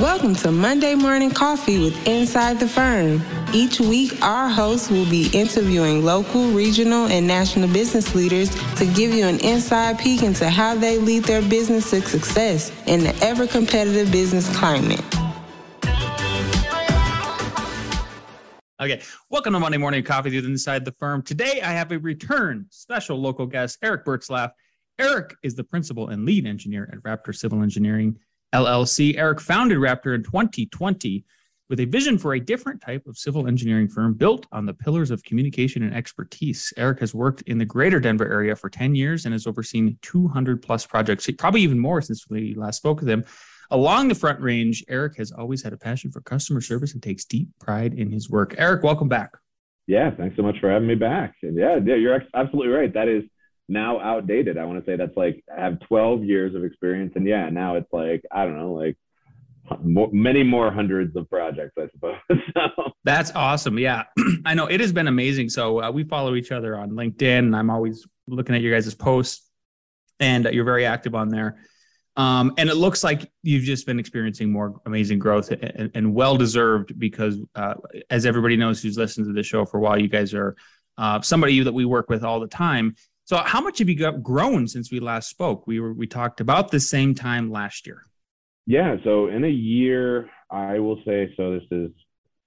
Welcome to Monday Morning Coffee with Inside the Firm. Each week, our hosts will be interviewing local, regional, and national business leaders to give you an inside peek into how they lead their business to success in the ever-competitive business climate. Okay, welcome to Monday Morning Coffee with Inside the Firm. Today, I have a return special local guest, Eric Bertzlaff. Eric is the principal and lead engineer at Raptor Civil Engineering LLC. Eric founded Raptor in 2020 with a vision for a different type of civil engineering firm built on the pillars of communication and expertise. Eric has worked in the greater Denver area for 10 years and has overseen 200 plus projects, probably even more since we last spoke with him. Along the Front Range, Eric has always had a passion for customer service and takes deep pride in his work. Eric, welcome back. Yeah, thanks so much for having me back. And yeah, you're absolutely right. That is now outdated. I want to say that's like, I have 12 years of experience. And yeah, now it's like, I don't know, like many more hundreds of projects, I suppose. So. That's awesome. Yeah, I know it has been amazing. So we follow each other on LinkedIn and I'm always looking at your guys' posts and you're very active on there. And it looks like you've just been experiencing more amazing growth and well-deserved because as everybody knows who's listened to the show for a while, you guys are somebody that we work with all the time. So how much have you grown since we last spoke? We talked about the same time last year. Yeah. So in a year, I will say, so this is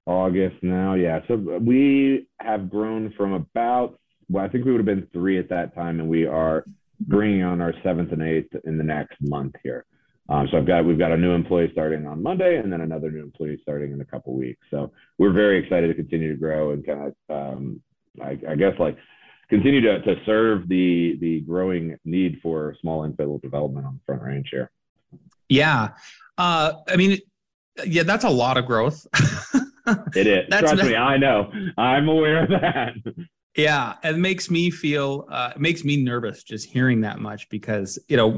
August now. Yeah. So we have grown from about, well, I think we would have been 3 at that time, and we are bringing on our 7th and 8th in the next month here. So we've got a new employee starting on Monday and then another new employee starting in a couple of weeks. So we're very excited to continue to grow and kind of, I guess, like continue to serve the growing need for small infill development on the Front Range here. Yeah. I mean, yeah, that's a lot of growth. It is. Trust me, I know. I'm aware of that. Yeah, it makes me feel, it makes me nervous just hearing that much because, you know,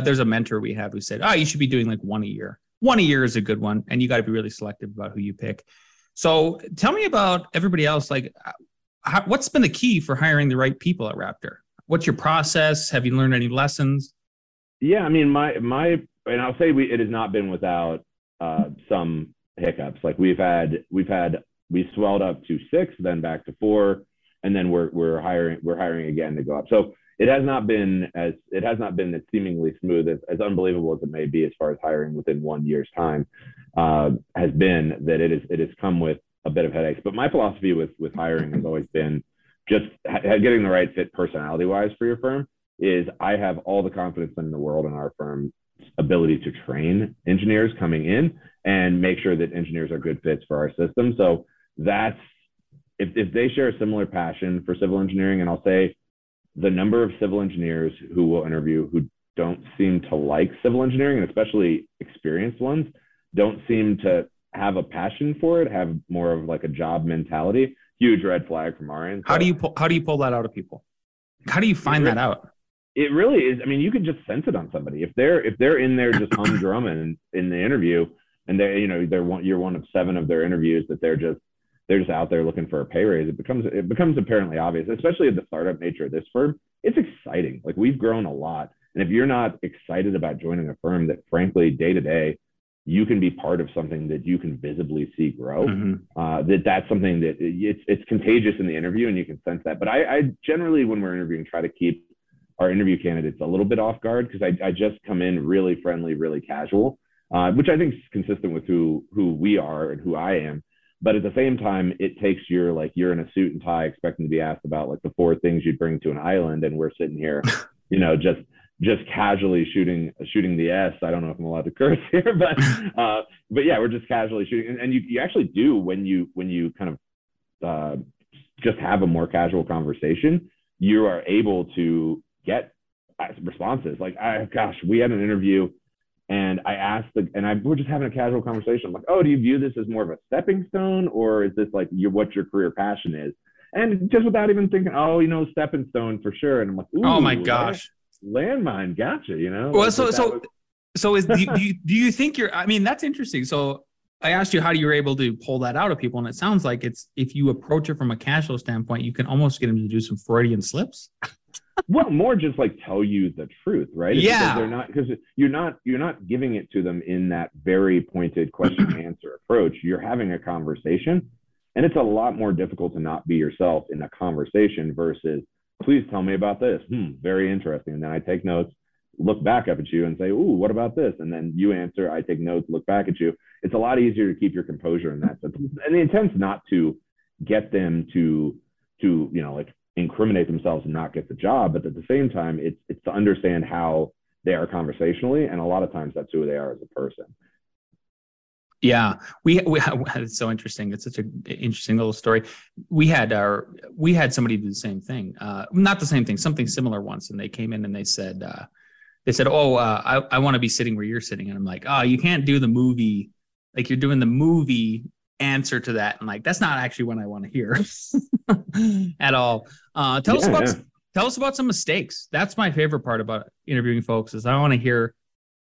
there's a mentor we have who said, oh, you should be doing like one a year. One a year is a good one. And you got to be really selective about who you pick. So tell me about everybody else. Like, what's been the key for hiring the right people at Raptor? What's your process? Have you learned any lessons? Yeah, I mean, and I'll say it has not been without some hiccups. Like we swelled up to 6, then back to 4. And then we're hiring again to go up. So it has not been as seemingly smooth as unbelievable as it may be as far as hiring within 1 year's time has been that it has come with a bit of headaches. But my philosophy with hiring has always been just getting the right fit personality wise for your firm is I have all the confidence in the world in our firm's ability to train engineers coming in and make sure that engineers are good fits for our system. So that's, if they share a similar passion for civil engineering, and I'll say the number of civil engineers who will interview who don't seem to like civil engineering, and especially experienced ones, don't seem to have a passion for it, have more of like a job mentality, huge red flag from our end. So how do you pull that out of people? How do you find that out? It really is. I mean, you can just sense it on somebody. If they're in there just humdrumming in the interview and they, you know, you're one of 7 of their interviews that they're just out there looking for a pay raise. It becomes apparently obvious, especially at the startup nature of this firm. It's exciting. Like we've grown a lot. And if you're not excited about joining a firm that frankly, day to day, you can be part of something that you can visibly see grow, mm-hmm. That's something that it's contagious in the interview and you can sense that. But I generally, when we're interviewing, try to keep our interview candidates a little bit off guard because I just come in really friendly, really casual, which I think is consistent with who we are and who I am. But at the same time, it takes you're in a suit and tie expecting to be asked about like the 4 things you'd bring to an island. And we're sitting here, you know, just casually shooting the S. I don't know if I'm allowed to curse here, but yeah, we're just casually shooting. And you actually do when you kind of just have a more casual conversation, you are able to get responses. Like, we had an interview. And I asked, we're just having a casual conversation. I'm like, oh, do you view this as more of a stepping stone or is this like what your career passion is? And just without even thinking, oh, you know, stepping stone for sure. And I'm like, ooh, oh my gosh, landmine, gotcha, you know? Well, do you think you're, I mean, that's interesting. So I asked you how you're able to pull that out of people. And it sounds like if you approach it from a casual standpoint, you can almost get them to do some Freudian slips. Well, more just like tell you the truth, right? It's yeah. Because you're not giving it to them in that very pointed question answer approach. You're having a conversation, and it's a lot more difficult to not be yourself in a conversation versus, please tell me about this. Very interesting. And then I take notes, look back up at you and say, ooh, what about this? And then you answer, I take notes, look back at you. It's a lot easier to keep your composure in that sense. And the intent's not to get them to like incriminate themselves and not get the job. But at the same time, it's to understand how they are conversationally. And a lot of times that's who they are as a person. Yeah. We it's so interesting. It's such an interesting little story. We had somebody do the same thing, not the same thing, something similar once. And they came in and they said, I want to be sitting where you're sitting. And I'm like, oh, you can't do the movie. Like, you're doing the movie answer to that. And like, that's not actually what I want to hear at all. Tell us about some mistakes. That's my favorite part about interviewing folks, is I want to hear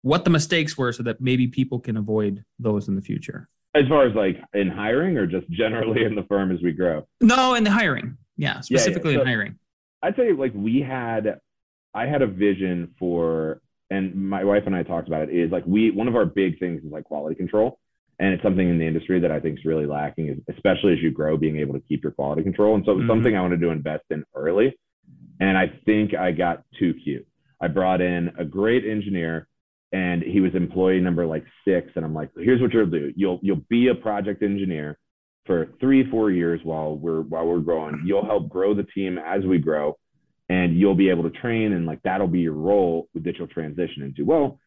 what the mistakes were so that maybe people can avoid those in the future. As far as like in hiring, or just generally in the firm as we grow? No, in the hiring. Yeah, specifically in hiring. I'd say like I had a vision for, and my wife and I talked about it, is like one of our big things is like quality control. And it's something in the industry that I think is really lacking, is especially as you grow, being able to keep your quality control. And so it was something I wanted to invest in early. And I think I got too cute. I brought in a great engineer, and he was employee number like 6. And I'm like, here's what you'll do. You'll be a project engineer for 3-4 years while we're growing. You'll help grow the team as we grow, and you'll be able to train. And like, that'll be your role that you'll transition into. Well,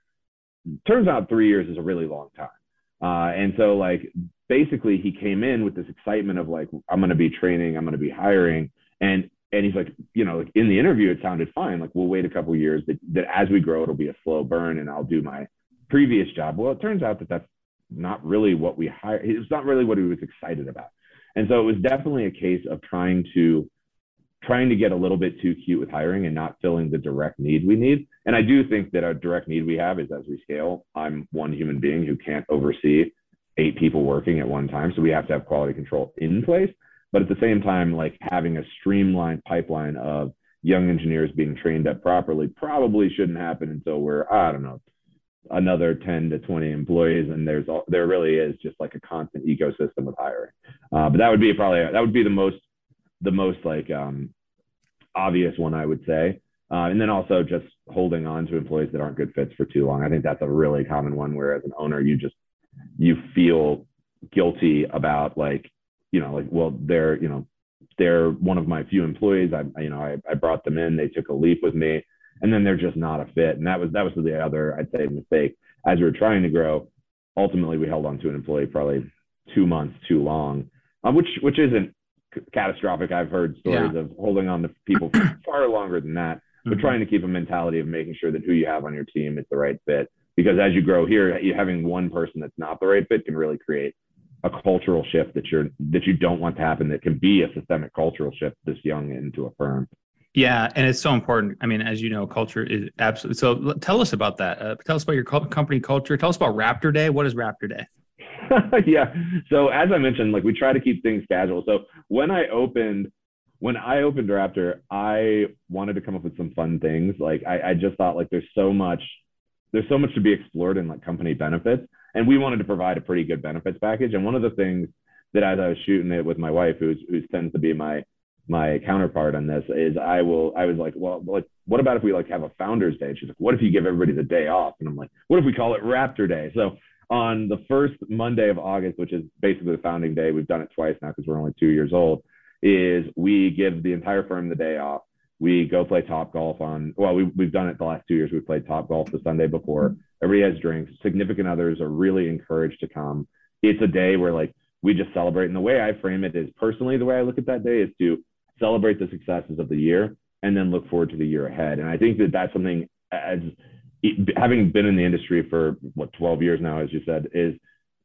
turns out 3 years is a really long time. And so like, basically he came in with this excitement of like, I'm going to be training, I'm going to be hiring. And he's like, like in the interview, it sounded fine. Like, we'll wait a couple of years, that as we grow, it'll be a slow burn, and I'll do my previous job. Well, it turns out that that's not really what we hire. It's not really what he was excited about. And so it was definitely a case of trying to get a little bit too cute with hiring and not filling the direct need we need. And I do think that our direct need we have is, as we scale, I'm one human being who can't oversee 8 people working at one time. So we have to have quality control in place. But at the same time, like, having a streamlined pipeline of young engineers being trained up properly probably shouldn't happen until we're, I don't know, another 10 to 20 employees. And there really is just like a constant ecosystem of hiring. But that would be the most like obvious one, I would say. And then also just holding on to employees that aren't good fits for too long. I think that's a really common one, where as an owner, you feel guilty about like, well, they're one of my few employees. I brought them in, they took a leap with me, and then they're just not a fit. And that was the other, I'd say, mistake. As we were trying to grow, ultimately we held on to an employee probably 2 months too long, which isn't catastrophic. I've heard stories of holding on to people for far longer than that, but trying to keep a mentality of making sure that who you have on your team is the right fit. Because as you grow here, you having one person that's not the right fit can really create a cultural shift that you don't want to happen, that can be a systemic cultural shift this young into a firm. Yeah, and it's so important. I mean, as you know, culture is absolutely. So tell us about that. Tell us about your company culture. Tell us about Raptor Day. What is Raptor Day? Yeah. So as I mentioned, like, we try to keep things casual. So when I opened Raptor, I wanted to come up with some fun things. Like, I just thought like there's so much to be explored in like company benefits. And we wanted to provide a pretty good benefits package. And one of the things that, as I was shooting it with my wife, who tends to be my counterpart on this, is I was like, well, like, what about if we like have a Founders Day? And she's like, what if you give everybody the day off? And I'm like, what if we call it Raptor Day? So on the first Monday of August, which is basically the founding day, we've done it twice now because we're only 2 years old, is we give the entire firm the day off. We go play Topgolf we've done it the last 2 years. We played Topgolf the Sunday before. Everybody has drinks. Significant others are really encouraged to come. It's a day where like we just celebrate. And the way I frame it is, personally, the way I look at that day is to celebrate the successes of the year and then look forward to the year ahead. And I think that that's something, as having been in the industry for 12 years now, as you said, is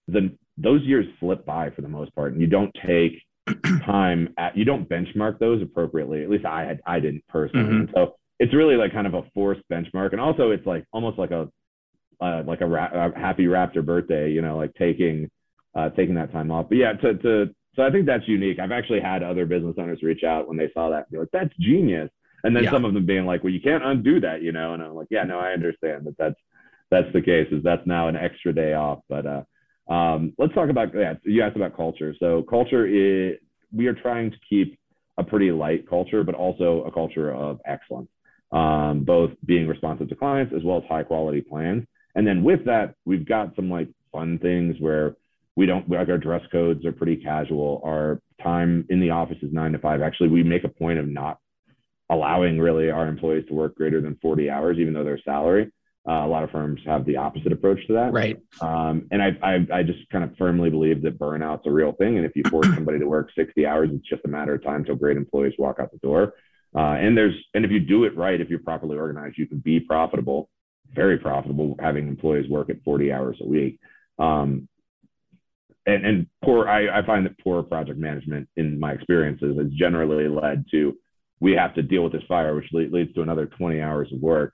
those years slip by for the most part, and you don't take time you don't benchmark those appropriately. At least I didn't personally. Mm-hmm. So it's really like kind of a forced benchmark, and also it's like almost like a happy Raptor birthday, like taking that time off. But yeah, so I think that's unique. I've actually had other business owners reach out when they saw that and be like, that's genius. And then some of them being like, well, you can't undo that, you know? And I'm like, yeah, no, I understand that that's the case, is that's now an extra day off. But let's talk about that. You asked about culture. So culture is, we are trying to keep a pretty light culture, but also a culture of excellence, both being responsive to clients as well as high quality plans. And then with that, we've got some like fun things where we don't, like, our dress codes are pretty casual. Our time in the office is 9 to 5. Actually, we make a point of not allowing really our employees to work greater than 40 hours, even though they're salary. A lot of firms have the opposite approach to that. Right. And I just kind of firmly believe that burnout's a real thing. And if you force somebody to work 60 hours, it's just a matter of time till great employees walk out the door. And if you do it right, if you're properly organized, you can be profitable, very profitable, having employees work at 40 hours a week. I find that poor project management in my experiences has generally led to, we have to deal with this fire, which leads to another 20 hours of work.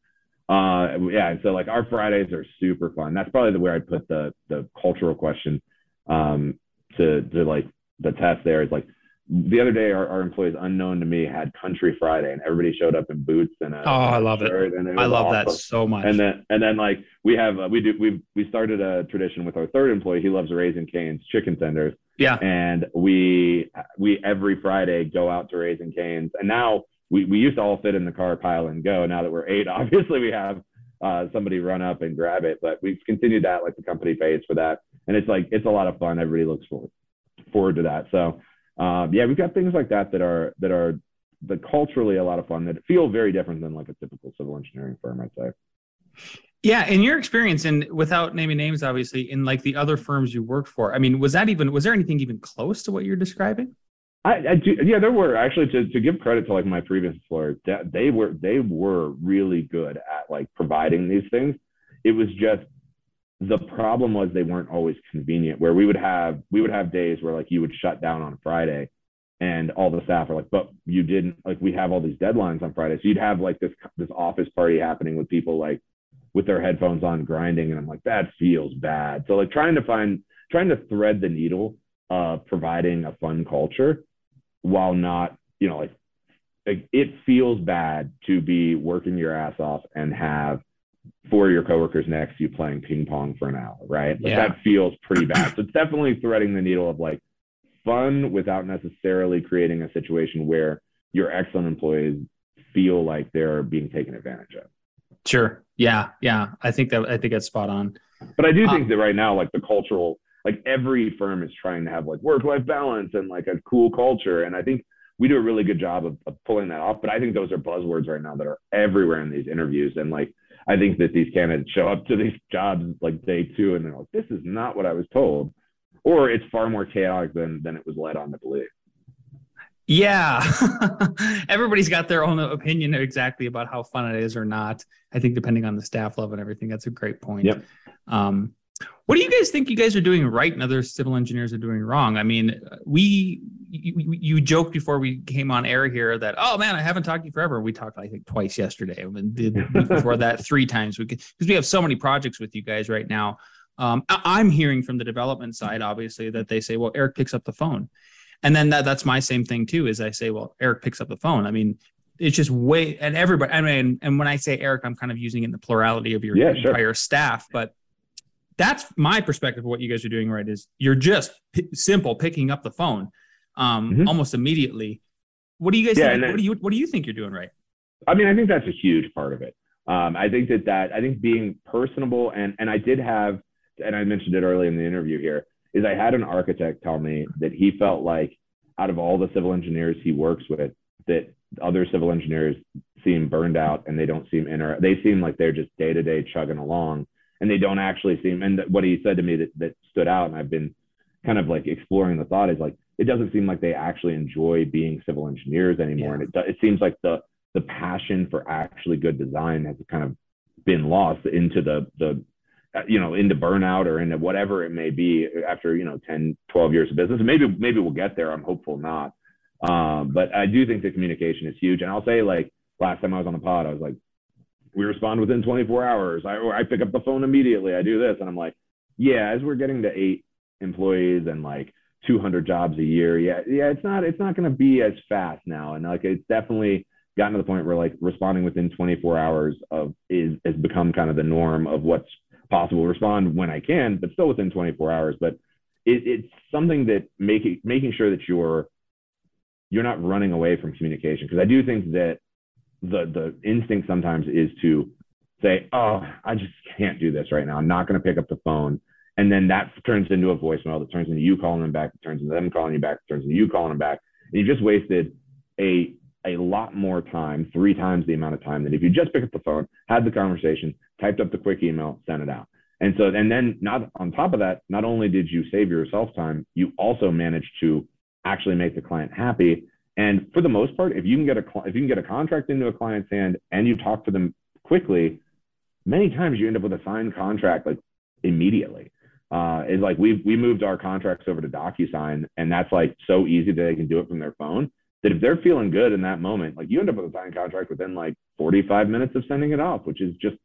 And so like our Fridays are super fun. That's probably the way I'd put the cultural question to like the test there is like, the other day our employees unknown to me had Country Friday and everybody showed up in boots and I love it. I love awesome. That so much. And then like we have we started a tradition with our third employee. He loves Raising Cane's chicken tenders. Yeah. And we every Friday go out to Raising Cane's. And now we used to all fit in the car, pile and go. Now that we're 8, obviously we have somebody run up and grab it, but we've continued that. Like the company pays for that. And it's like, it's a lot of fun. Everybody looks forward to that. So we've got things like that that are the culturally a lot of fun, that feel very different than like a typical civil engineering firm, I'd say. Yeah. In your experience, and without naming names, obviously, in like the other firms you work for, I mean, was there anything even close to what you're describing? There were actually, to give credit to like my previous employer, they were really good at like providing these things. It was just, the problem was they weren't always convenient, where we would have days where like you would shut down on Friday and all the staff are like, but you didn't, like, we have all these deadlines on Friday. So you'd have like this office party happening with people like with their headphones on grinding. And I'm like, that feels bad. So like trying to thread the needle of providing a fun culture while not, you know, like it feels bad to be working your ass off and have four of your coworkers next to you playing ping pong for an hour, right? Like that feels pretty bad. So it's definitely threading the needle of like fun without necessarily creating a situation where your excellent employees feel like they're being taken advantage of. Sure. Yeah. I think that's spot on. But I do think that right now, like the cultural, like every firm is trying to have like work-life balance and like a cool culture. And I think we do a really good job of pulling that off. But I think those are buzzwords right now that are everywhere in these interviews. And like, I think that these candidates show up to these jobs like day 2 and they're like, this is not what I was told, or it's far more chaotic than it was led on to believe. Yeah. Everybody's got their own opinion exactly about how fun it is or not. I think depending on the staff level and everything, that's a great point. Yep. What do you guys think you guys are doing right and other civil engineers are doing wrong? I mean, you joked before we came on air here that, oh man, I haven't talked to you forever. We talked, I think, twice yesterday, and did before that 3 times. Because we have so many projects with you guys right now. I'm hearing from the development side, obviously, that they say, well, Eric picks up the phone. And then that's my same thing too, is I say, well, Eric picks up the phone. I mean, it's just way, and everybody, I mean, and when I say Eric, I'm kind of using it in the plurality of your entire staff, but that's my perspective of what you guys are doing right, is you're just simple picking up the phone almost immediately. What do you guys think? What do you think you're doing right? I mean, I think that's a huge part of it. I think that I think being personable and I did have, and I mentioned it early in the interview here, is I had an architect tell me that he felt like out of all the civil engineers he works with, that other civil engineers seem burned out and they don't seem they seem like they're just day to day chugging along. And they don't actually seem, and what he said to me that stood out, and I've been kind of like exploring the thought, is like, it doesn't seem like they actually enjoy being civil engineers anymore. Yeah. And it seems like the passion for actually good design has kind of been lost into into burnout or into whatever it may be after, you know, 10, 12 years of business. Maybe we'll get there. I'm hopeful not. But I do think the communication is huge. And I'll say, like, last time I was on the pod, I was like, we respond within 24 hours. I pick up the phone immediately. I do this. And I'm like, yeah, as we're getting to 8 employees and like 200 jobs a year. Yeah. It's not going to be as fast now. And like, it's definitely gotten to the point where like responding within 24 hours of has become kind of the norm of what's possible. Respond when I can, but still within 24 hours. But it's something that making sure that you're not running away from communication, because I do think that the instinct sometimes is to say, oh, I just can't do this right now. I'm not going to pick up the phone. And then that turns into a voicemail that turns into you calling them back, turns into them calling you back, turns into you calling them back. And you've just wasted a lot more time, 3 times the amount of time that if you just pick up the phone, had the conversation, typed up the quick email, sent it out. And so, and then not on top of that, not only did you save yourself time, you also managed to actually make the client happy. And for the most part, if you can get a contract into a client's hand and you talk to them quickly, many times you end up with a signed contract like immediately. It's like we moved our contracts over to DocuSign, and that's like so easy that they can do it from their phone that if they're feeling good in that moment, like you end up with a signed contract within like 45 minutes of sending it off, which has just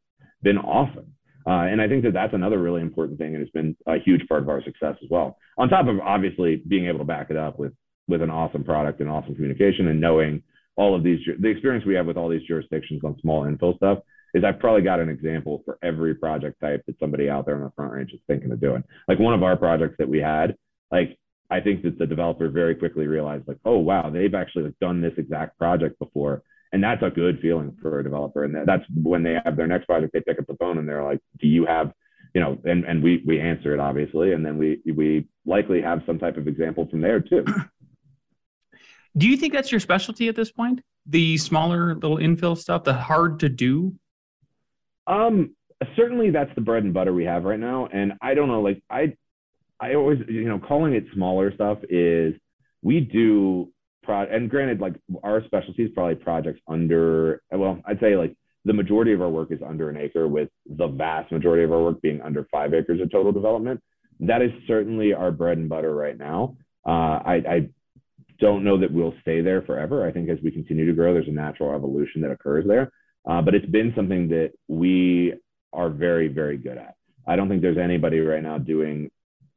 been awesome. And I think that that's another really important thing, and it's been a huge part of our success as well. On top of obviously being able to back it up with an awesome product and awesome communication, and knowing all of these, the experience we have with all these jurisdictions on small infill stuff is I've probably got an example for every project type that somebody out there in the Front Range is thinking of doing. Like one of our projects that we had, like I think that the developer very quickly realized like, oh, wow, they've actually like done this exact project before. And that's a good feeling for a developer. And that's when they have their next project, they pick up the phone and they're like, do you have, you know, and we answer it obviously. And then we likely have some type of example from there too. Do you think that's your specialty at this point? The smaller little infill stuff, the hard to do? Certainly that's the bread and butter we have right now. And I don't know, like I always, you know, calling it smaller stuff is we do and granted, like our specialty is probably projects under, well, I'd say like the majority of our work is under an acre, with the vast majority of our work being under 5 acres of total development. That is certainly our bread and butter right now. I don't know that we'll stay there forever. I think as we continue to grow, there's a natural evolution that occurs there. But it's been something that we are very, very good at. I don't think there's anybody right now doing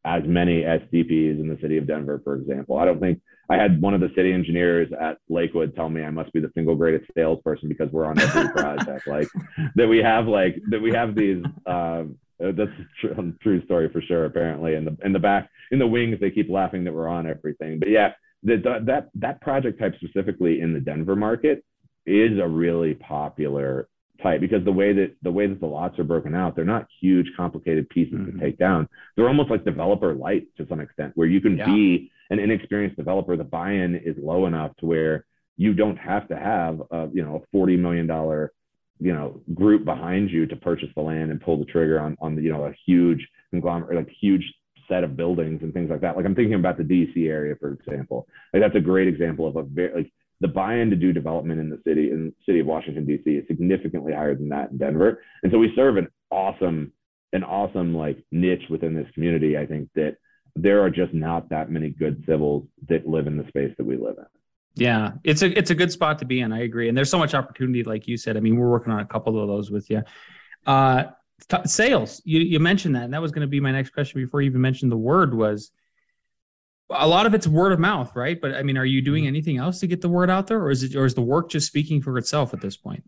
as many SDPs in the city of Denver, for example. I don't think, I had one of the city engineers at Lakewood tell me I must be the single greatest salesperson because we're on every project. That we have these, that's a true story for sure, apparently. In the back, in the wings, they keep laughing that we're on everything. But yeah, that project type specifically in the Denver market is a really popular type, because the way that the lots are broken out, they're not huge, complicated pieces to take down. They're almost like developer light to some extent, where you can be an inexperienced developer. The buy-in is low enough to where you don't have to have a $40 million, you know, group behind you to purchase the land and pull the trigger on the, you know, a huge conglomerate, like huge set of buildings and things like that. Like I'm thinking about the DC area, for example. Like that's a great example of a very like, the buy-in to do development in the city of Washington, D.C. is significantly higher than that in Denver. And so we serve an awesome like niche within this community. I think that there are just not that many good civils that live in the space that we live in. Yeah, it's a good spot to be in. I agree. And there's so much opportunity, like you said. I mean, we're working on a couple of those with you. Sales, you mentioned that, and that was going to be my next question before you even mentioned the word was, a lot of it's word of mouth, right? But I mean, are you doing anything else to get the word out there, or is the work just speaking for itself at this point?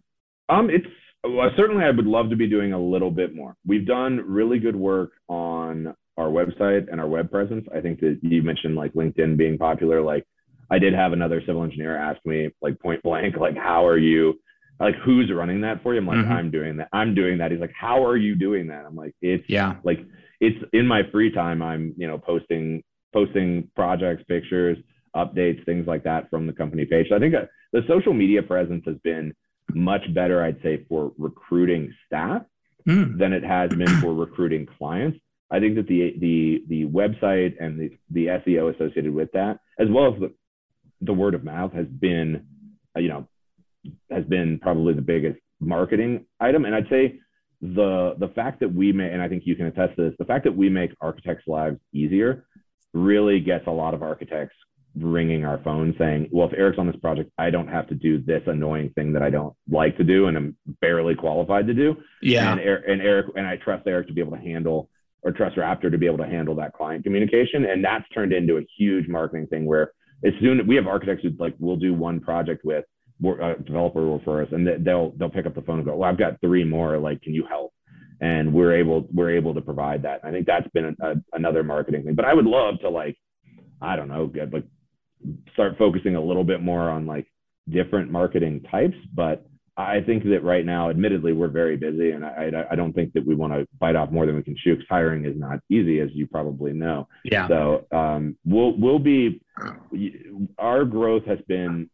Certainly I would love to be doing a little bit more. We've done really good work on our website and our web presence. I think that you mentioned like LinkedIn being popular. Like I did have another civil engineer ask me like point blank, like, how are you, like, who's running that for you? I'm like, I'm doing that. He's like, how are you doing that? I'm like, it's in my free time. I'm, you know, posting projects, pictures, updates, things like that from the company page. So I think the social media presence has been much better, I'd say, for recruiting staff than it has been for recruiting clients. I think that the website and the SEO associated with that, as well as the word of mouth, has been probably the biggest marketing item. And I'd say the fact that we may, and I think you can attest to this, the fact that we make architects' lives easier really gets a lot of architects ringing our phone saying, well, if Eric's on this project, I don't have to do this annoying thing that I don't like to do and I'm barely qualified to do. Yeah. And I trust Eric to be able to handle, or trust Raptor to be able to handle that client communication. And that's turned into a huge marketing thing where as soon as we have architects who like, we'll do one project with, developer will refer us, and they'll pick up the phone and go, well, I've got 3 more, like, can you help? And we're able to provide that. I think that's been another marketing thing. But I would love to, like, I don't know, like start focusing a little bit more on like different marketing types. But I think that right now, admittedly, we're very busy, and I don't think that we want to bite off more than we can chew, because hiring is not easy, as you probably know. Yeah. So we'll be, our growth has been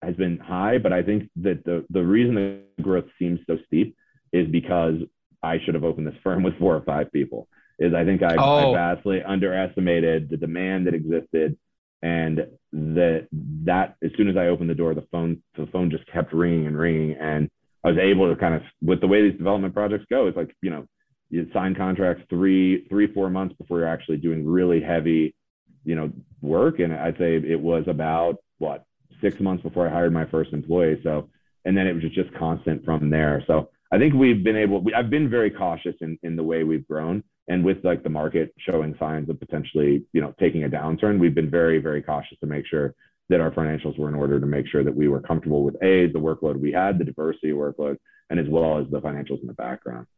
high, but I think that the reason the growth seems so steep is because I should have opened this firm with 4 or 5 people. I vastly underestimated the demand that existed, and that as soon as I opened the door, the phone just kept ringing and ringing. And I was able to kind of, with the way these development projects go, it's like, you know, you sign contracts 3-4 months before you're actually doing really heavy, you know, work. And I'd say it was about 6 months before I hired my first employee. So, and then it was just constant from there. So I think I've been very cautious in the way we've grown. And with like the market showing signs of potentially, you know, taking a downturn, we've been very, very cautious to make sure that our financials were in order, to make sure that we were comfortable with the workload we had, the diversity workload, and as well as the financials in the background.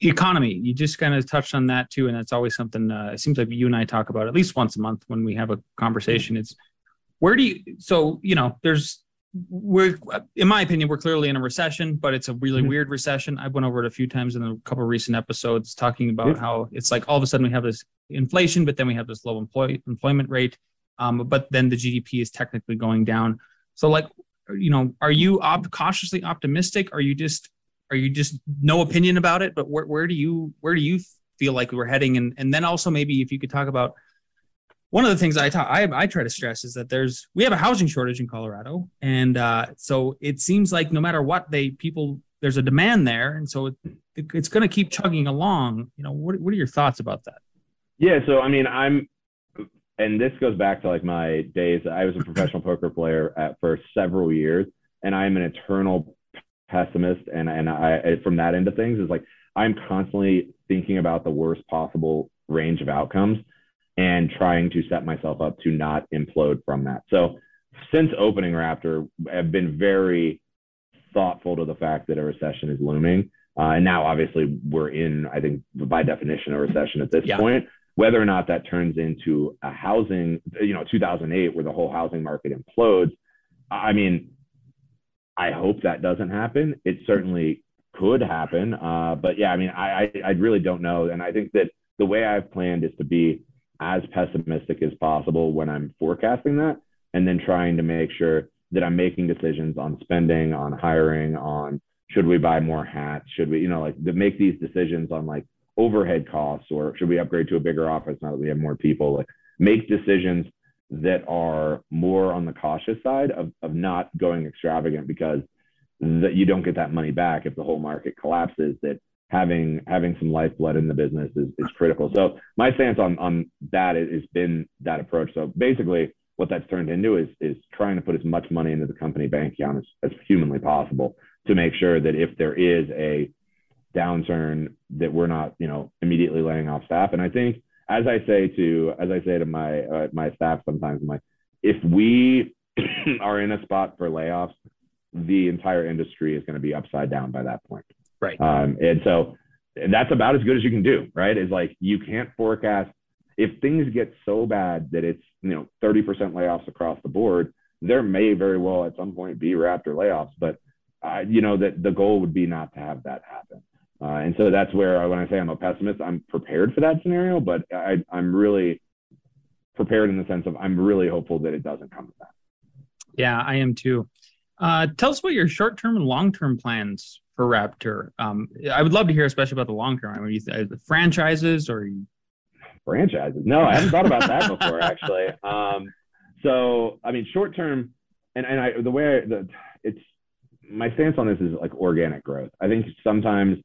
Economy, you just kind of touched on that too. And that's always something, it seems like you and I talk about at least once a month when we have a conversation. It's in my opinion, we're clearly in a recession, but it's a really weird recession. I've went over it a few times in a couple of recent episodes, talking about how it's like all of a sudden we have this inflation, but then we have this low employment rate. But then the GDP is technically going down. So, like, you know, are you cautiously optimistic? Are you just no opinion about it? But where do you feel like we're heading? And then also maybe if you could talk about, one of the things I try to stress is that we have a housing shortage in Colorado, and so it seems like no matter what there's a demand there, and so it's going to keep chugging along. You know, what are your thoughts about that? Yeah, so I mean, and this goes back to like my days. I was a professional poker player for several years, and I'm an eternal pessimist, and I from that end of things is like I'm constantly thinking about the worst possible range of outcomes and trying to set myself up to not implode from that. So since opening Raptor, I've been very thoughtful to the fact that a recession is looming. And now obviously we're in, I think by definition, a recession at this point, whether or not that turns into a housing, you know, 2008, where the whole housing market implodes. I mean, I hope that doesn't happen. It certainly could happen. But yeah, I mean, I really don't know. And I think that the way I've planned is to be as pessimistic as possible when I'm forecasting that, and then trying to make sure that I'm making decisions on spending, on hiring, on should we buy more hats, should we, you know, like to make these decisions on like overhead costs, or should we upgrade to a bigger office now that we have more people, like make decisions that are more on the cautious side of not going extravagant, because that you don't get that money back if the whole market collapses. That having some lifeblood in the business is critical. So my stance on that has been that approach. So basically what that's turned into is trying to put as much money into the company bank account as humanly possible, to make sure that if there is a downturn that we're not, you know, immediately laying off staff. And I think, as I say to my staff sometimes, I'm like, if we are in a spot for layoffs, the entire industry is going to be upside down by that point. Right. And so that's about as good as you can do, right? It's like, you can't forecast. If things get so bad that it's, you know, 30% layoffs across the board, there may very well at some point be Raptor layoffs, but you know, that the goal would be not to have that happen. And so that's where, when I say I'm a pessimist, I'm prepared for that scenario, but I'm really prepared in the sense of, I'm really hopeful that it doesn't come to that. Yeah, I am too. Tell us about your short-term and long-term plans for Raptor. I would love to hear, especially about the long term. I mean, franchises or franchises? No, I haven't thought about that before, actually. So, I mean, short term, my stance on this is like organic growth. I think sometimes,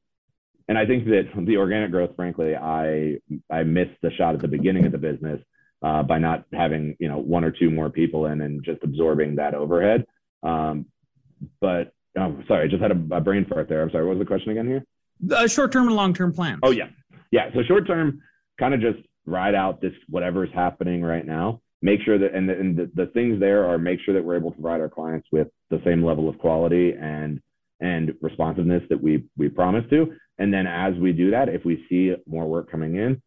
and I think that the organic growth, frankly, I missed the shot at the beginning of the business by not having, you know, 1 or 2 more people in and just absorbing that overhead. But sorry, I just had a brain fart there. I'm sorry. What was the question again here? Short-term and long-term plans. Oh, yeah. Yeah. So short-term, kind of just ride out whatever's happening right now. make sure that, and the things there are, make sure that we're able to provide our clients with the same level of quality and responsiveness that we promise to. And then as we do that, if we see more work coming in,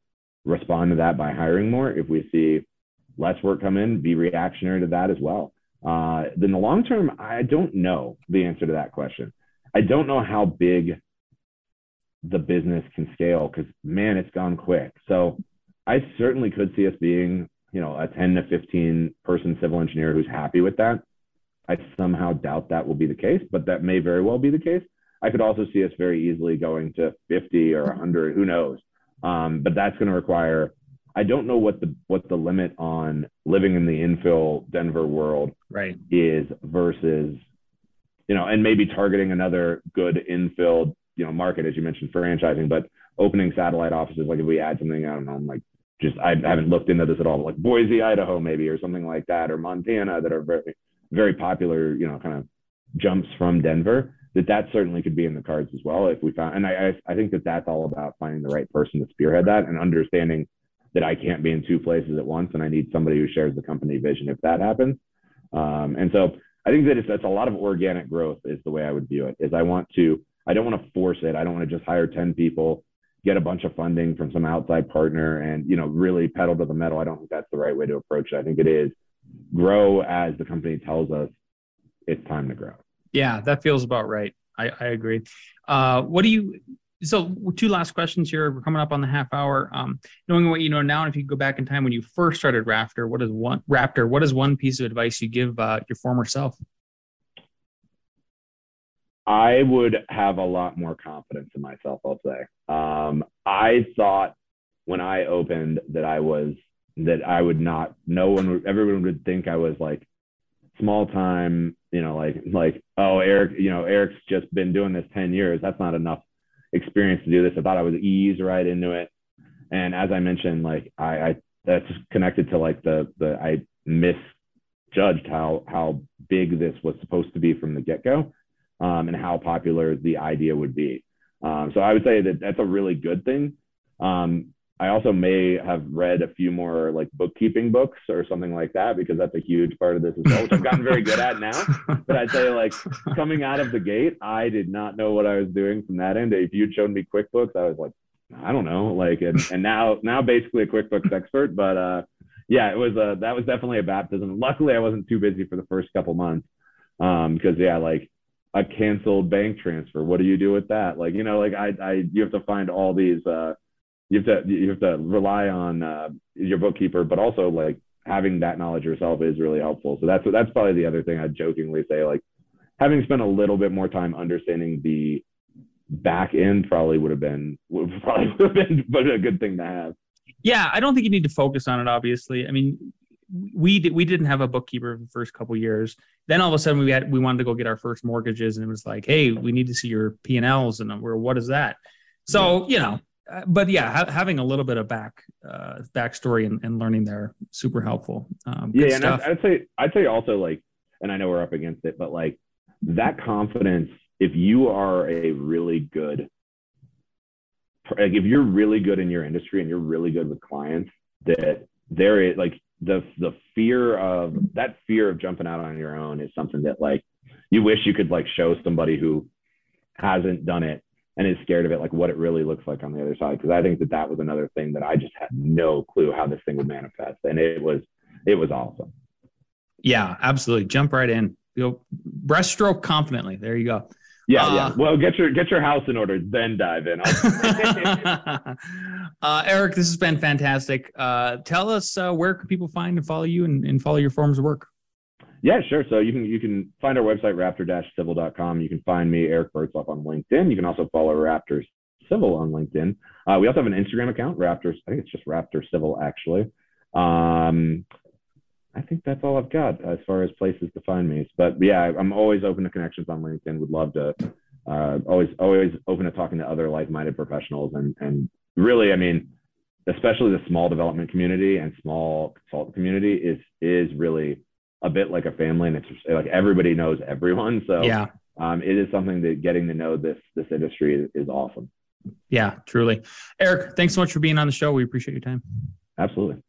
respond to that by hiring more. If we see less work come in, be reactionary to that as well. In the long term, I don't know the answer to that question. I don't know how big the business can scale, because man, it's gone quick. So I certainly could see us being, you know, a 10 to 15 person civil engineer who's happy with that. I somehow doubt that will be the case, but that may very well be the case. I could also see us very easily going to 50 or 100, who knows? But that's going to require, I don't know what the limit on living in the infill Denver world is versus, you know, and maybe targeting another good infill, you know, market, as you mentioned, franchising, but opening satellite offices. Like if we add something, I don't know, I'm like, just, I haven't looked into this at all, but like Boise, Idaho, maybe, or something like that, or Montana, that are very, very popular, you know, kind of jumps from Denver, that certainly could be in the cards as well. If we found, and I think that's all about finding the right person to spearhead that and understanding that I can't be in two places at once, and I need somebody who shares the company vision if that happens. And so I think that that's a lot of organic growth is the way I would view it. Is I don't want to force it. I don't want to just hire 10 people, get a bunch of funding from some outside partner and, you know, really pedal to the metal. I don't think that's the right way to approach it. I think it is grow as the company tells us it's time to grow. Yeah, that feels about right. I agree. So two last questions here. We're coming up on the half hour. Knowing what you know now, and if you go back in time when you first started Raptor, what is one piece of advice you give your former self? I would have a lot more confidence in myself, I'll say. I thought when I opened that I would not, everyone would think I was like small time, you know, like, oh, Eric, you know, Eric's just been doing this 10 years. That's not enough experience to do this. I thought I would ease right into it. And as I mentioned, like I that's connected to like the I misjudged how big this was supposed to be from the get-go. And how popular the idea would be. So I would say that that's a really good thing. I also may have read a few more like bookkeeping books or something like that, because that's a huge part of this as well, which I've gotten very good at now. But I'd say like coming out of the gate, I did not know what I was doing from that end. If you'd shown me QuickBooks, I was like, I don't know. Like, and now basically a QuickBooks expert, but yeah, that was definitely a baptism. Luckily I wasn't too busy for the first couple months. Cause yeah, like, a canceled bank transfer. What do you do with that? Like, you know, like you have to find all these, you have to rely on your bookkeeper, but also like having that knowledge yourself is really helpful. So that's probably the other thing I'd jokingly say, like having spent a little bit more time understanding the back end probably would have been but a good thing to have. Yeah. I don't think you need to focus on it, obviously. I mean, we didn't have a bookkeeper for the first couple of years. Then all of a sudden we wanted to go get our first mortgages, and it was like, hey, we need to see your P&Ls, and we're, what is that? So, you know, but yeah, having a little bit of backstory and learning there, super helpful. Yeah. And I'd say also like, and I know we're up against it, but like that confidence, if you are if you're really good in your industry and you're really good with clients, that there is like, the fear of jumping out on your own is something that like you wish you could like show somebody who hasn't done it and is scared of it, like what it really looks like on the other side. Cause I think that was another thing that I just had no clue how this thing would manifest. And it was awesome. Yeah, absolutely. Jump right in, you'll breaststroke confidently. There you go. Yeah, yeah. Well, get your house in order, then dive in. Eric, this has been fantastic. Tell us where can people find and follow you and follow your firm's work. Yeah, sure. So you can find our website, raptor-civil.com. You can find me, Eric Bertzlaff, on LinkedIn. You can also follow Raptor Civil on LinkedIn. We also have an Instagram account, I think it's just Raptor Civil, actually. I think that's all I've got as far as places to find me. But yeah, I'm always open to connections on LinkedIn. Would love to, always open to talking to other like-minded professionals. And really, I mean, especially the small development community and small consultant community is really a bit like a family. And it's like everybody knows everyone. So yeah. It is something that getting to know this industry is awesome. Yeah, truly. Eric, thanks so much for being on the show. We appreciate your time. Absolutely.